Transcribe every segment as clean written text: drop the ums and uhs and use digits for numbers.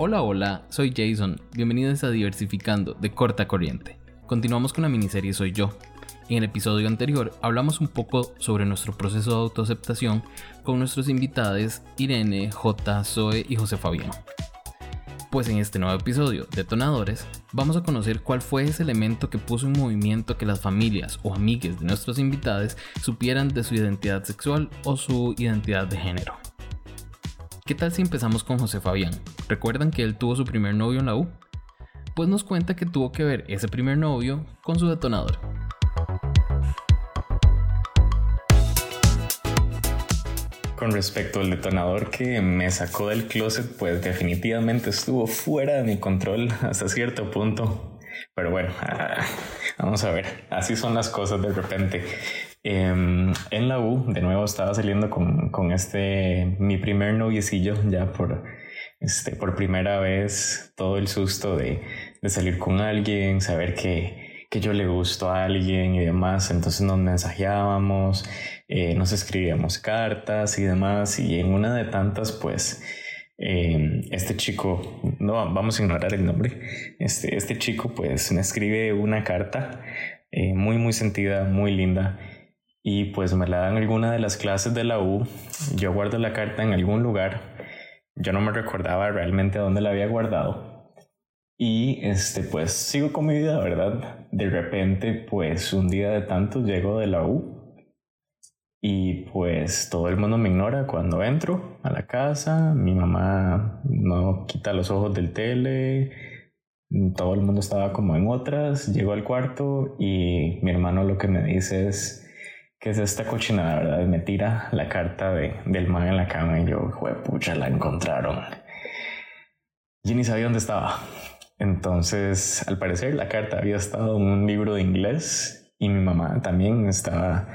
Hola, hola, soy Jason, bienvenidos a Diversificando de Corta Corriente. Continuamos con la miniserie Soy Yo. En el episodio anterior hablamos un poco sobre nuestro proceso de autoaceptación con nuestros invitados Irene, Jota, Zoe y José Fabián. Pues en este nuevo episodio, Detonadores, vamos a conocer cuál fue ese elemento que puso en movimiento que las familias o amigues de nuestros invitados supieran de su identidad sexual o su identidad de género. ¿Qué tal si empezamos con José Fabián? ¿Recuerdan que él tuvo su primer novio en la U? Pues nos cuenta que tuvo que ver ese primer novio con su detonador. Con respecto al detonador que me sacó del closet, pues definitivamente estuvo fuera de mi control hasta cierto punto. Pero bueno, vamos a ver, así son las cosas de repente. En la U, de nuevo, estaba saliendo con mi primer noviecillo, ya por primera vez, todo el susto de salir con alguien, saber que yo le gusto a alguien y demás. Entonces nos mensajeábamos, nos escribíamos cartas y demás, y en una de tantas, pues, este chico, no vamos a ignorar el nombre, este chico pues me escribe una carta muy muy sentida, muy linda. Y pues me la dan en alguna de las clases de la U. Yo guardo la carta en algún lugar. Yo no me recordaba realmente dónde la había guardado. Y pues sigo con mi vida, ¿verdad? De repente, pues un día de tanto llego de la U. Y pues todo el mundo me ignora cuando entro a la casa. Mi mamá no quita los ojos del tele. Todo el mundo estaba como en otras. Llego al cuarto y mi hermano lo que me dice es... ¿Qué es esta cochinada, verdad? Me tira la carta del man en la cama y yo, juepucha, la encontraron. Yo ni sabía dónde estaba. Entonces, al parecer, la carta había estado en un libro de inglés y mi mamá también estaba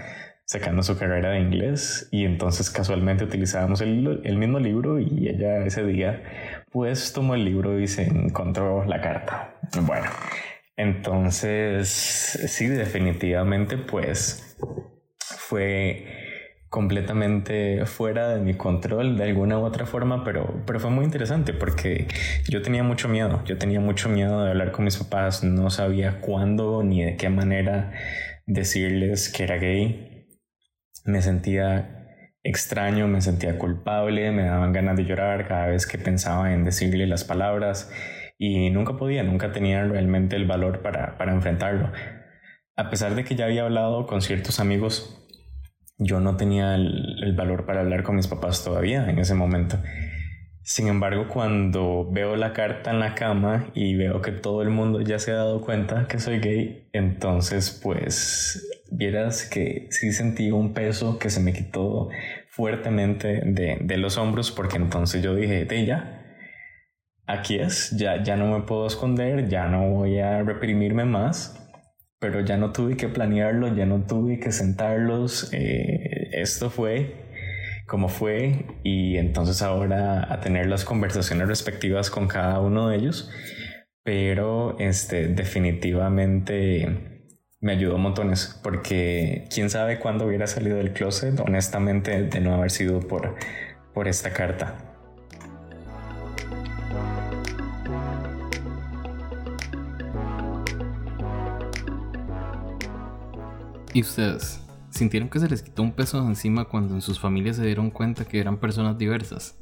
sacando su carrera de inglés, y entonces casualmente utilizábamos el mismo libro, y ella ese día pues tomó el libro y se encontró la carta. Bueno, entonces sí, definitivamente pues... fue completamente fuera de mi control de alguna u otra forma, pero fue muy interesante porque yo tenía mucho miedo de hablar con mis papás. No sabía cuándo ni de qué manera decirles que era gay. Me sentía extraño, me sentía culpable, me daban ganas de llorar cada vez que pensaba en decirle las palabras, y nunca tenía realmente el valor para enfrentarlo. A pesar de que ya había hablado con ciertos amigos, yo no tenía el valor para hablar con mis papás todavía en ese momento. Sin embargo, cuando veo la carta en la cama y veo que todo el mundo ya se ha dado cuenta que soy gay, entonces pues vieras que sí sentí un peso que se me quitó fuertemente de los hombros, porque entonces yo dije, ya, aquí es, ya no me puedo esconder, ya no voy a reprimirme más. Pero ya no tuve que planearlo, ya no tuve que sentarlos, esto fue como fue, y entonces ahora a tener las conversaciones respectivas con cada uno de ellos. Pero definitivamente me ayudó montones, porque quién sabe cuándo hubiera salido del closet, honestamente, de no haber sido por esta carta. ¿Y ustedes? ¿Sintieron que se les quitó un peso encima cuando en sus familias se dieron cuenta que eran personas diversas?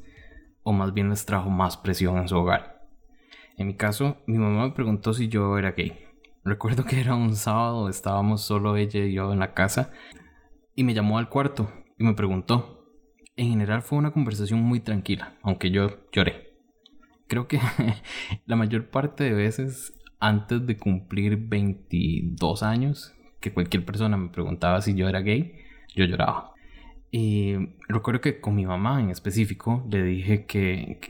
¿O más bien les trajo más presión en su hogar? En mi caso, mi mamá me preguntó si yo era gay. Recuerdo que era un sábado, estábamos solo ella y yo en la casa, y me llamó al cuarto y me preguntó. En general fue una conversación muy tranquila, aunque yo lloré. Creo que la mayor parte de veces, antes de cumplir 22 años... que cualquier persona me preguntaba si yo era gay, yo lloraba. Y recuerdo que con mi mamá en específico le dije que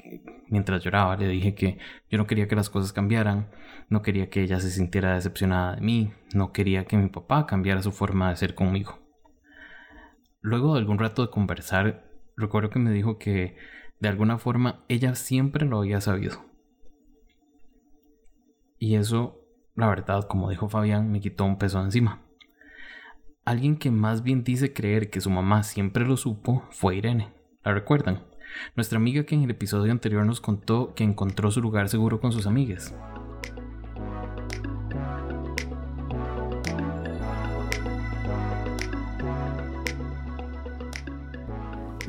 mientras lloraba, le dije que yo no quería que las cosas cambiaran, no quería que ella se sintiera decepcionada de mí, no quería que mi papá cambiara su forma de ser conmigo. Luego de algún rato de conversar, recuerdo que me dijo que de alguna forma ella siempre lo había sabido. Y eso... la verdad, como dijo Fabián, me quitó un peso encima. Alguien que más bien dice creer que su mamá siempre lo supo fue Irene. ¿La recuerdan? nuestra amiga que en el episodio anterior nos contó que encontró su lugar seguro con sus amigas.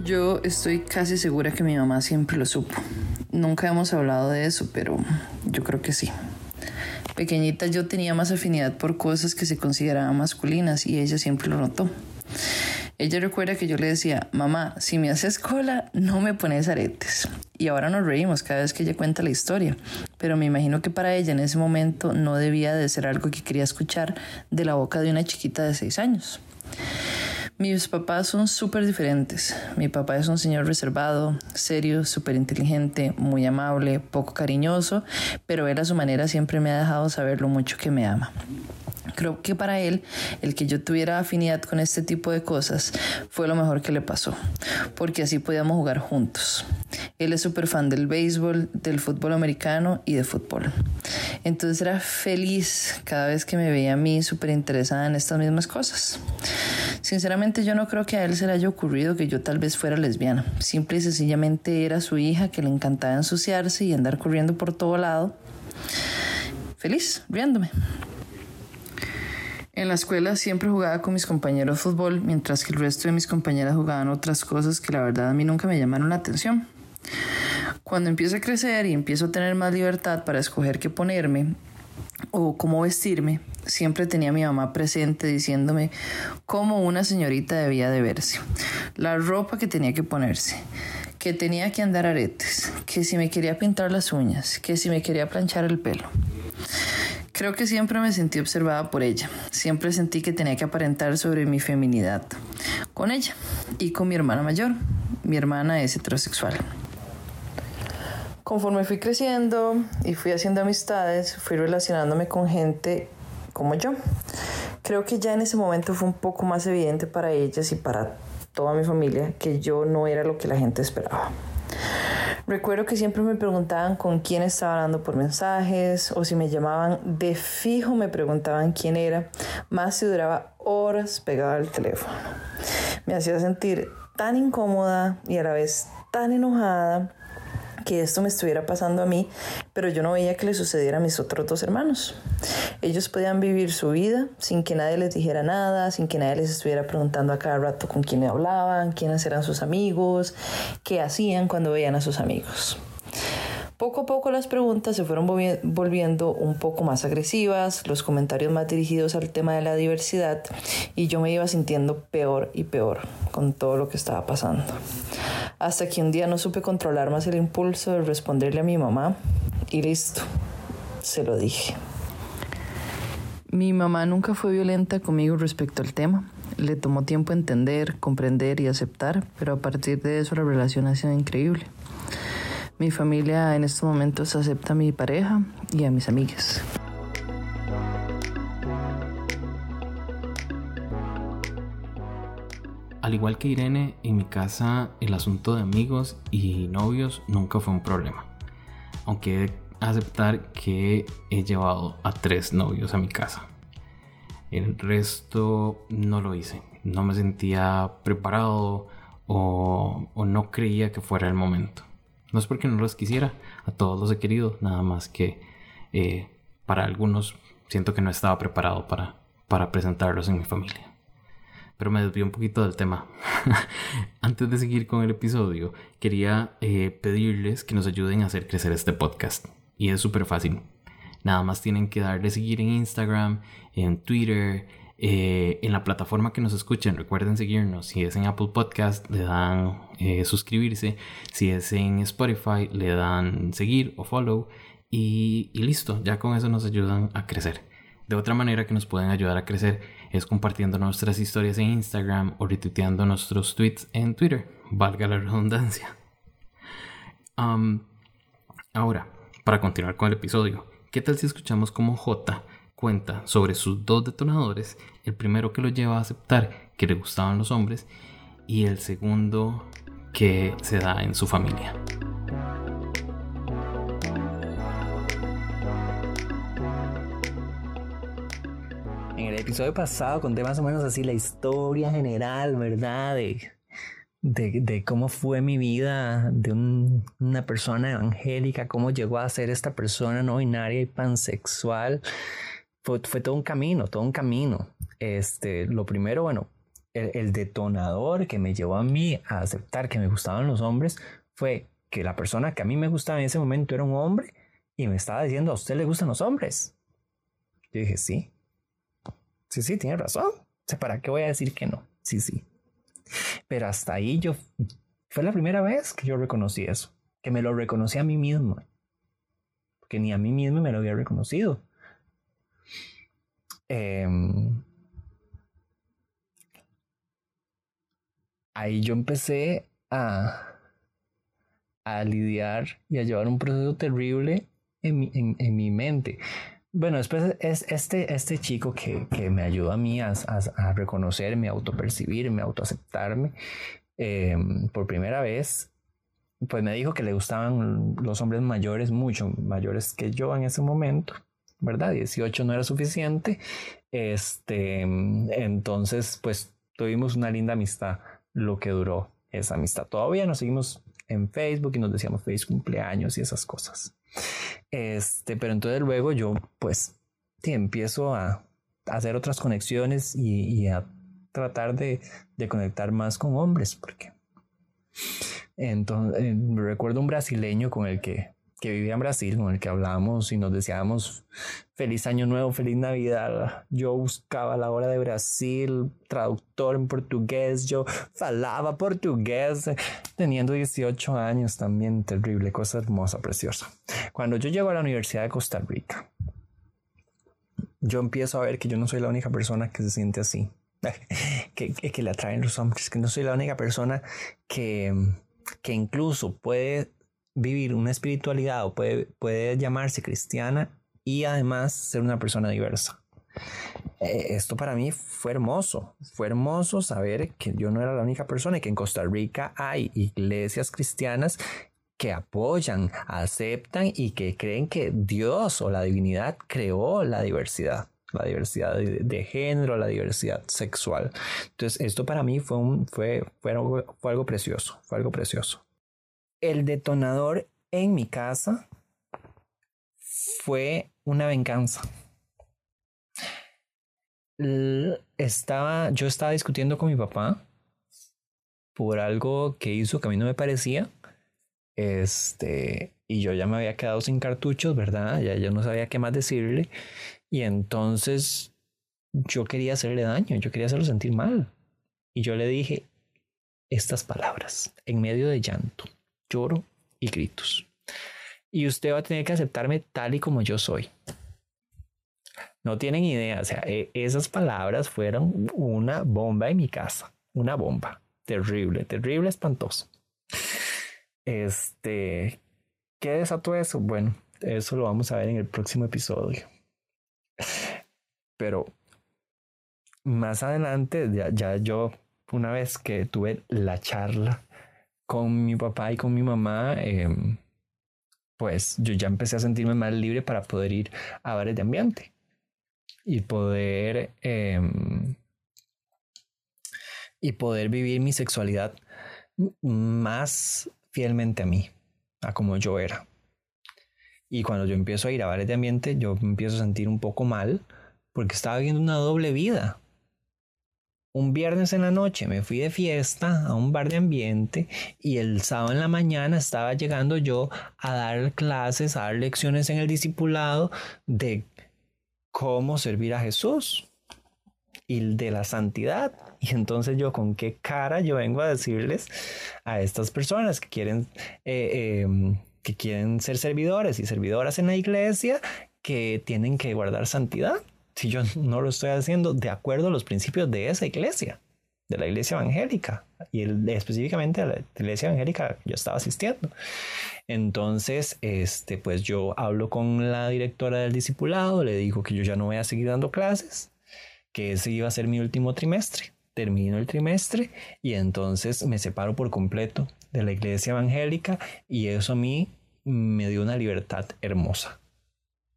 Yo estoy casi segura que mi mamá siempre lo supo. Nunca hemos hablado de eso, pero yo creo que sí. Pequeñita yo tenía más afinidad por cosas que se consideraban masculinas y ella siempre lo notó. Ella recuerda que yo le decía, mamá, si me haces cola, no me pones aretes. Y ahora nos reímos cada vez que ella cuenta la historia, pero me imagino que para ella en ese momento no debía de ser algo que quería escuchar de la boca de una chiquita de 6 años. Mis papás son súper diferentes. Mi papá es un señor reservado, serio, súper inteligente, muy amable, poco cariñoso, pero él a su manera siempre me ha dejado saber lo mucho que me ama. Creo que para él, el que yo tuviera afinidad con este tipo de cosas fue lo mejor que le pasó, porque así podíamos jugar juntos. Él es súper fan del béisbol, del fútbol americano y de fútbol. Entonces era feliz cada vez que me veía a mí súper interesada en estas mismas cosas. Sinceramente yo no creo que a él se le haya ocurrido que yo tal vez fuera lesbiana. Simple y sencillamente era su hija que le encantaba ensuciarse y andar corriendo por todo lado. Feliz, riéndome. En la escuela siempre jugaba con mis compañeros de fútbol, mientras que el resto de mis compañeras jugaban otras cosas que la verdad a mí nunca me llamaron la atención. Cuando empiezo a crecer y empiezo a tener más libertad para escoger qué ponerme o cómo vestirme, siempre tenía a mi mamá presente diciéndome cómo una señorita debía de verse, la ropa que tenía que ponerse, que tenía que andar aretes, que si me quería pintar las uñas, que si me quería planchar el pelo. Creo que siempre me sentí observada por ella. Siempre sentí que tenía que aparentar sobre mi feminidad con ella y con mi hermana mayor. Mi hermana es heterosexual. Conforme fui creciendo y fui haciendo amistades, fui relacionándome con gente como yo. Creo que ya en ese momento fue un poco más evidente para ellas y para toda mi familia que yo no era lo que la gente esperaba. Recuerdo que siempre me preguntaban con quién estaba hablando por mensajes, o si me llamaban de fijo me preguntaban quién era, más si duraba horas pegada al teléfono. Me hacía sentir tan incómoda y a la vez tan enojada que esto me estuviera pasando a mí, pero yo no veía que le sucediera a mis otros 2 hermanos. Ellos podían vivir su vida sin que nadie les dijera nada, sin que nadie les estuviera preguntando a cada rato con quién hablaban, quiénes eran sus amigos, qué hacían cuando veían a sus amigos. Poco a poco las preguntas se fueron volviendo un poco más agresivas, los comentarios más dirigidos al tema de la diversidad, y yo me iba sintiendo peor y peor con todo lo que estaba pasando. Hasta que un día no supe controlar más el impulso de responderle a mi mamá y listo, se lo dije. Mi mamá nunca fue violenta conmigo respecto al tema. Le tomó tiempo entender, comprender y aceptar, pero a partir de eso la relación ha sido increíble. Mi familia en estos momentos acepta a mi pareja y a mis amigas. Al igual que Irene, en mi casa el asunto de amigos y novios nunca fue un problema, aunque he de aceptar que he llevado a 3 novios a mi casa. El resto no lo hice, no me sentía preparado o no creía que fuera el momento. No es porque no los quisiera, a todos los he querido, nada más que para algunos siento que no estaba preparado para presentarlos en mi familia. Pero me desvío un poquito del tema. Antes de seguir con el episodio, quería pedirles que nos ayuden a hacer crecer este podcast. Y es súper fácil. Nada más tienen que darle seguir en Instagram, en Twitter, en la plataforma que nos escuchen. Recuerden seguirnos. Si es en Apple Podcast, le dan suscribirse. Si es en Spotify, le dan seguir o follow. Y listo, ya con eso nos ayudan a crecer. De otra manera que nos pueden ayudar a crecer es compartiendo nuestras historias en Instagram o retuiteando nuestros tweets en Twitter, valga la redundancia. Ahora, para continuar con el episodio, ¿qué tal si escuchamos cómo Jota cuenta sobre sus 2 detonadores? El primero que lo lleva a aceptar que le gustaban los hombres y el segundo que se da en su familia. En el episodio pasado conté más o menos así la historia general, ¿verdad? de cómo fue mi vida, de una persona evangélica, cómo llegó a ser esta persona no binaria y pansexual. Fue todo un camino. Lo primero, bueno, el detonador que me llevó a mí a aceptar que me gustaban los hombres fue que la persona que a mí me gustaba en ese momento era un hombre y me estaba diciendo, ¿a usted le gustan los hombres? Yo dije, sí, tiene razón. O sea, ¿para qué voy a decir que no? Sí. Pero hasta ahí fue la primera vez que yo reconocí eso, que me lo reconocí a mí mismo, porque ni a mí mismo me lo había reconocido. Ahí yo empecé a lidiar y a llevar un proceso terrible en mi mente. Bueno, después es este chico que me ayudó a mí a reconocerme, a autopercibirme, a autoaceptarme por primera vez, pues me dijo que le gustaban los hombres mayores, mucho mayores que yo en ese momento, ¿verdad? 18 no era suficiente. Entonces, pues tuvimos una linda amistad, lo que duró esa amistad. Todavía nos seguimos en Facebook y nos decíamos feliz cumpleaños y esas cosas. Pero entonces luego yo pues empiezo a hacer otras conexiones y a tratar de conectar más con hombres, porque entonces recuerdo un brasileño con el que vivía en Brasil, con el que hablábamos y nos decíamos feliz año nuevo, feliz Navidad. Yo buscaba la hora de Brasil, traductor en portugués, yo falaba portugués teniendo 18 años también, terrible, cosa hermosa, preciosa. Cuando yo llego a la Universidad de Costa Rica, yo empiezo a ver que yo no soy la única persona que se siente así, que le atraen los hombres, que no soy la única persona que incluso puede vivir una espiritualidad o puede llamarse cristiana y además ser una persona diversa. Esto para mí fue hermoso saber que yo no era la única persona y que en Costa Rica hay iglesias cristianas que apoyan, aceptan y que creen que Dios o la divinidad creó la diversidad de género, la diversidad sexual. Entonces esto para mí fue algo precioso. El detonador en mi casa fue una venganza. Yo estaba discutiendo con mi papá por algo que hizo que a mí no me parecía. Y yo ya me había quedado sin cartuchos, ¿verdad? Ya yo no sabía qué más decirle. Y entonces yo quería hacerle daño, yo quería hacerlo sentir mal. Y yo le dije estas palabras en medio de llanto, lloro y gritos. Y usted va a tener que aceptarme tal y como yo soy. No tienen idea, o sea, esas palabras fueron una bomba en mi casa, una bomba terrible, espantoso. ¿Qué desató eso? Bueno, eso lo vamos a ver en el próximo episodio. Pero más adelante, ya yo, una vez que tuve la charla con mi papá y con mi mamá, pues yo ya empecé a sentirme más libre para poder ir a bares de ambiente y poder vivir mi sexualidad más fielmente a mí, a como yo era. Y cuando yo empiezo a ir a bares de ambiente, yo me empiezo a sentir un poco mal porque estaba viviendo una doble vida. Un viernes en la noche me fui de fiesta a un bar de ambiente y el sábado en la mañana estaba llegando yo a dar clases, a dar lecciones en el discipulado de cómo servir a Jesús y de la santidad. Y entonces yo, ¿con qué cara yo vengo a decirles a estas personas que quieren ser servidores y servidoras en la iglesia que tienen que guardar santidad? Si yo no lo estoy haciendo de acuerdo a los principios de esa iglesia, de la iglesia evangélica, y específicamente a la iglesia evangélica que yo estaba asistiendo. Entonces, pues yo hablo con la directora del discipulado, le digo que yo ya no voy a seguir dando clases, que ese iba a ser mi último trimestre. Termino el trimestre y entonces me separo por completo de la iglesia evangélica, y eso a mí me dio una libertad hermosa,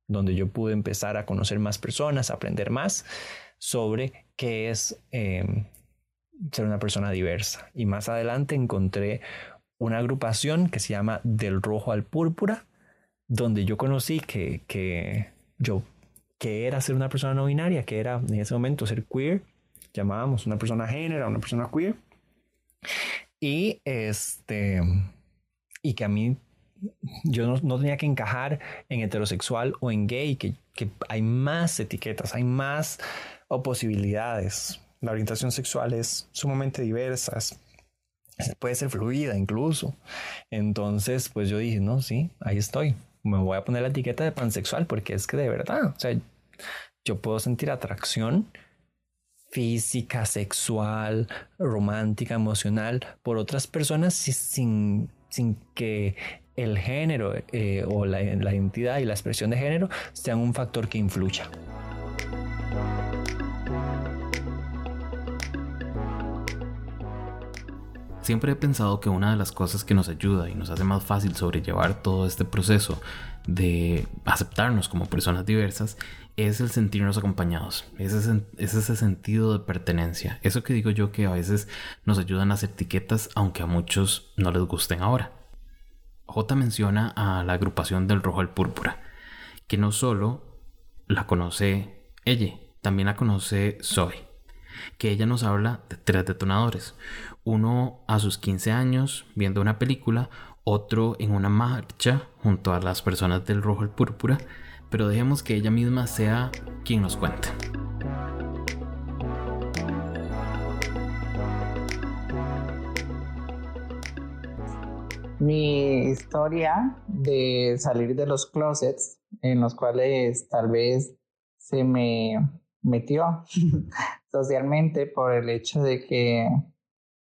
donde yo pude empezar a conocer más personas, a aprender más sobre qué es ser una persona diversa. Y más adelante encontré una agrupación que se llama Del Rojo al Púrpura, donde yo conocí que era ser una persona no binaria, que era en ese momento ser queer. Llamábamos una persona género, una persona queer. Y que a mí yo no tenía que encajar en heterosexual o en gay, que hay más etiquetas, hay más posibilidades. La orientación sexual es sumamente diversa, puede ser fluida incluso. Entonces, pues yo dije, no, sí, ahí estoy. Me voy a poner la etiqueta de pansexual porque es que de verdad, o sea, yo puedo sentir atracción física, sexual, romántica, emocional por otras personas sin que el género o la identidad y la expresión de género sean un factor que influya. Siempre he pensado que una de las cosas que nos ayuda y nos hace más fácil sobrellevar todo este proceso de aceptarnos como personas diversas es el sentirnos acompañados, es ese sentido de pertenencia. Eso que digo yo, que a veces nos ayudan las etiquetas, aunque a muchos no les gusten ahora. Jota menciona a la agrupación Del Rojo al Púrpura, que no solo la conoce ella, también la conoce Zoe, que ella nos habla de 3 detonadores. Uno a sus 15 años viendo una película, otro en una marcha junto a las personas del Rojo al Púrpura, pero dejemos que ella misma sea quien nos cuente. Mi historia de salir de los closets en los cuales tal vez se me metió socialmente por el hecho de que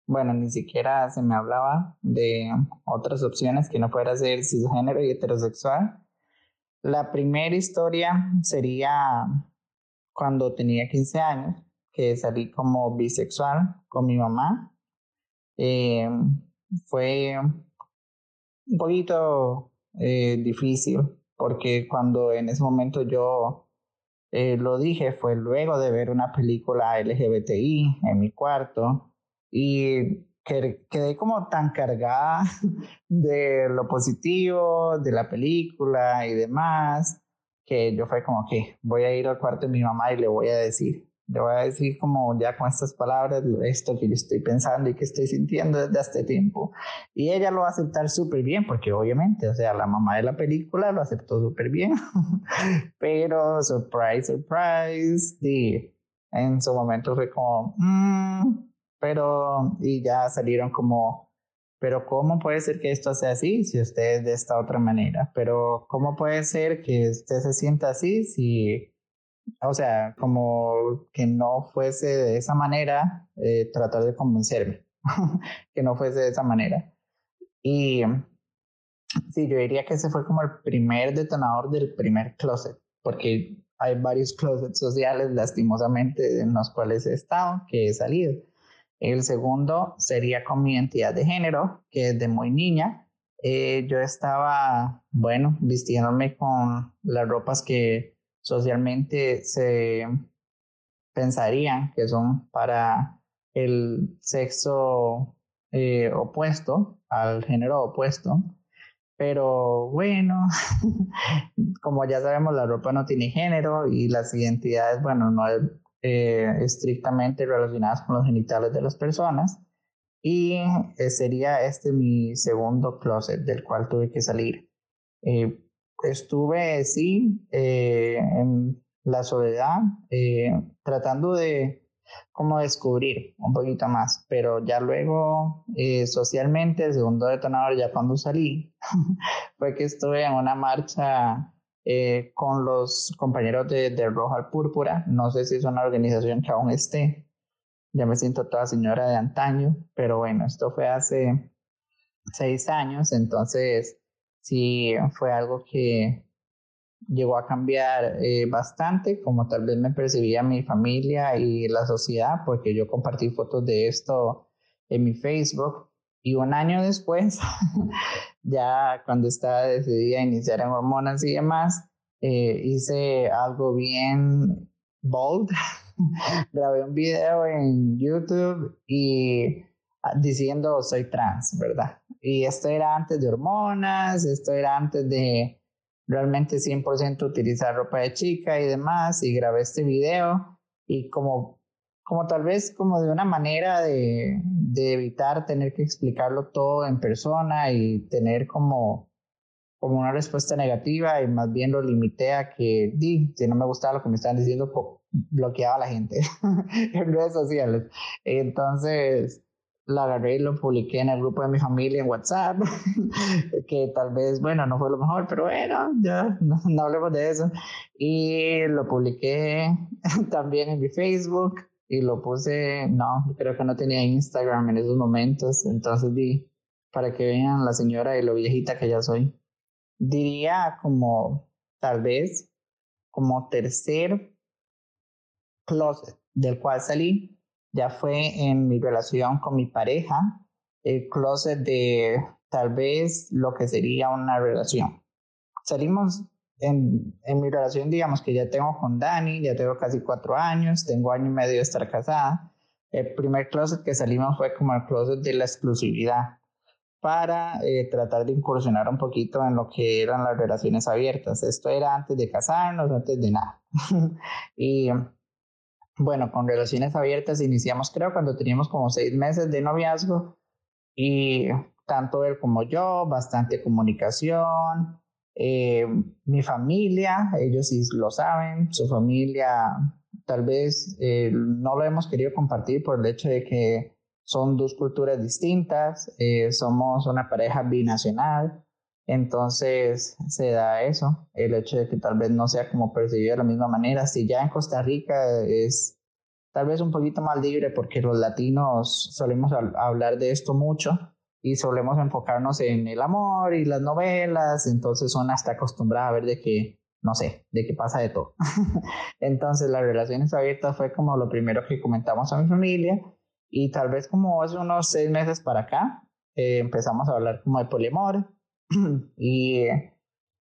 ni siquiera se me hablaba de otras opciones que no fuera ser cisgénero y heterosexual. La primera historia sería cuando tenía 15 años, que salí como bisexual con mi mamá. Fue un poquito difícil, porque cuando en ese momento yo lo dije, fue luego de ver una película LGBTI en mi cuarto, y quedé como tan cargada de lo positivo, de la película y demás, que yo fue como que voy a ir al cuarto de mi mamá y le voy a decir como ya con estas palabras, esto que yo estoy pensando y que estoy sintiendo desde hace tiempo. Y ella lo va a aceptar súper bien, porque obviamente, o sea, la mamá de la película lo aceptó súper bien, pero surprise, surprise, sí, en su momento fue como... y ya salieron como, pero ¿cómo puede ser que esto sea así si usted es de esta otra manera? Pero ¿cómo puede ser que usted se sienta así si, o sea, como que no fuese de esa manera, tratar de convencerme, que no fuese de esa manera? Y sí, yo diría que ese fue como el primer detonador del primer closet, porque hay varios closets sociales, lastimosamente, en los cuales he estado, que he salido. El segundo sería con mi identidad de género, que desde muy niña yo estaba, vistiéndome con las ropas que socialmente se pensarían que son para el sexo opuesto, al género opuesto. Pero como ya sabemos, la ropa no tiene género y las identidades, no es... estrictamente relacionadas con los genitales de las personas, y sería mi segundo closet del cual tuve que salir. Estuve en la soledad tratando de como descubrir un poquito más, pero ya luego socialmente el segundo detonador, ya cuando salí fue que estuve en una marcha con los compañeros de Rojo al Púrpura. No sé si es una organización que aún esté, ya me siento toda señora de antaño, pero esto fue hace 6 años, entonces sí fue algo que llegó a cambiar bastante, como tal vez me percibía mi familia y la sociedad, porque yo compartí fotos de esto en mi Facebook, y un año después... Ya cuando estaba decidida a iniciar en hormonas y demás, hice algo bien bold, grabé un video en YouTube y diciendo soy trans, ¿verdad? Y esto era antes de hormonas, esto era antes de realmente 100% utilizar ropa de chica y demás, y grabé este video y como tal vez como de una manera de evitar tener que explicarlo todo en persona y tener como una respuesta negativa, y más bien lo limité a que si no me gustaba lo que me estaban diciendo, bloqueaba a la gente en redes sociales. Entonces la agarré y lo publiqué en el grupo de mi familia en WhatsApp, que tal vez, bueno, no fue lo mejor, pero bueno, ya no hablemos de eso. Y lo publiqué también en mi Facebook y lo puse, creo que no tenía Instagram en esos momentos, entonces para que vean la señora y lo viejita que ya soy. Diría tal vez como tercer closet del cual salí, ya fue en mi relación con mi pareja, el closet de tal vez lo que sería una relación. Salimos en mi relación, digamos que ya tengo con Dani, ya tengo casi 4 años, tengo año y medio de estar casada. El primer closet que salimos fue como el closet de la exclusividad, para tratar de incursionar un poquito en lo que eran las relaciones abiertas. Esto era antes de casarnos, antes de nada. Y bueno, con relaciones abiertas iniciamos creo cuando teníamos como 6 meses de noviazgo, y tanto él como yo, bastante comunicación, mi familia, ellos sí lo saben, su familia tal vez no lo hemos querido compartir por el hecho de que son 2 culturas distintas, somos una pareja binacional, entonces se da eso, el hecho de que tal vez no sea como percibido de la misma manera. Si ya en Costa Rica es tal vez un poquito más libre, porque los latinos solemos hablar de esto mucho y solemos enfocarnos en el amor y las novelas, entonces son hasta acostumbradas a ver de que, no sé, de que pasa de todo. Entonces las relaciones abiertas fue como lo primero que comentamos a mi familia, y tal vez como hace unos 6 meses para acá empezamos a hablar como de poliamor y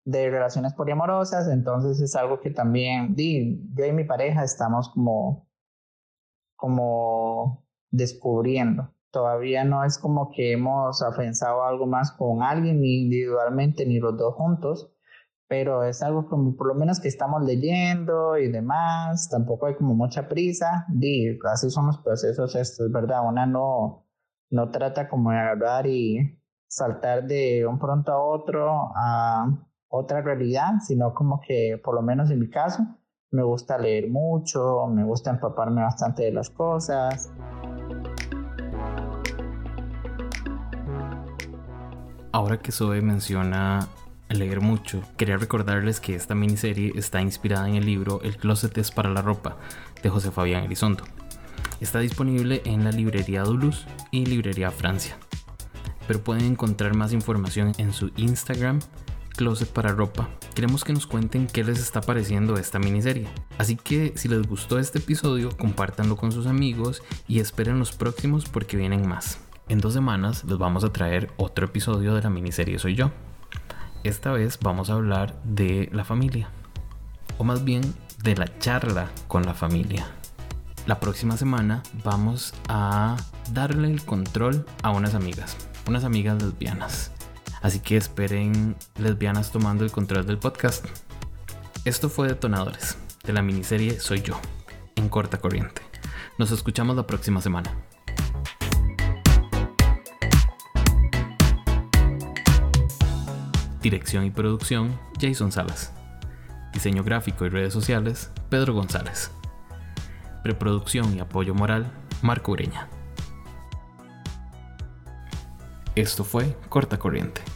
de relaciones poliamorosas. Entonces es algo que también yo y mi pareja estamos como descubriendo. Todavía no es como que hemos pensado algo más con alguien, ni individualmente ni los dos juntos, pero es algo como por lo menos que estamos leyendo y demás. Tampoco hay como mucha prisa, así son los procesos estos, ¿verdad? Una no trata como de agarrar y saltar de un pronto a otro a otra realidad, sino como que, por lo menos en mi caso, me gusta leer mucho, me gusta empaparme bastante de las cosas. Ahora que Zoe menciona leer mucho, quería recordarles que esta miniserie está inspirada en el libro El Closet es para la Ropa, de José Fabián Elizondo. Está disponible en la librería Dulux y librería Francia, pero pueden encontrar más información en su Instagram, Closet para Ropa. Queremos que nos cuenten qué les está pareciendo esta miniserie, así que si les gustó este episodio, compártanlo con sus amigos y esperen los próximos porque vienen más. En 2 semanas les vamos a traer otro episodio de la miniserie Soy Yo. Esta vez vamos a hablar de la familia, o más bien de la charla con la familia. La próxima semana vamos a darle el control a unas amigas lesbianas, así que esperen lesbianas tomando el control del podcast. Esto fue Detonadores, de la miniserie Soy Yo, en Corta Corriente. Nos escuchamos la próxima semana. Dirección y producción, Jason Salas. Diseño gráfico y redes sociales, Pedro González. Preproducción y apoyo moral, Marco Ureña. Esto fue Corta Corriente.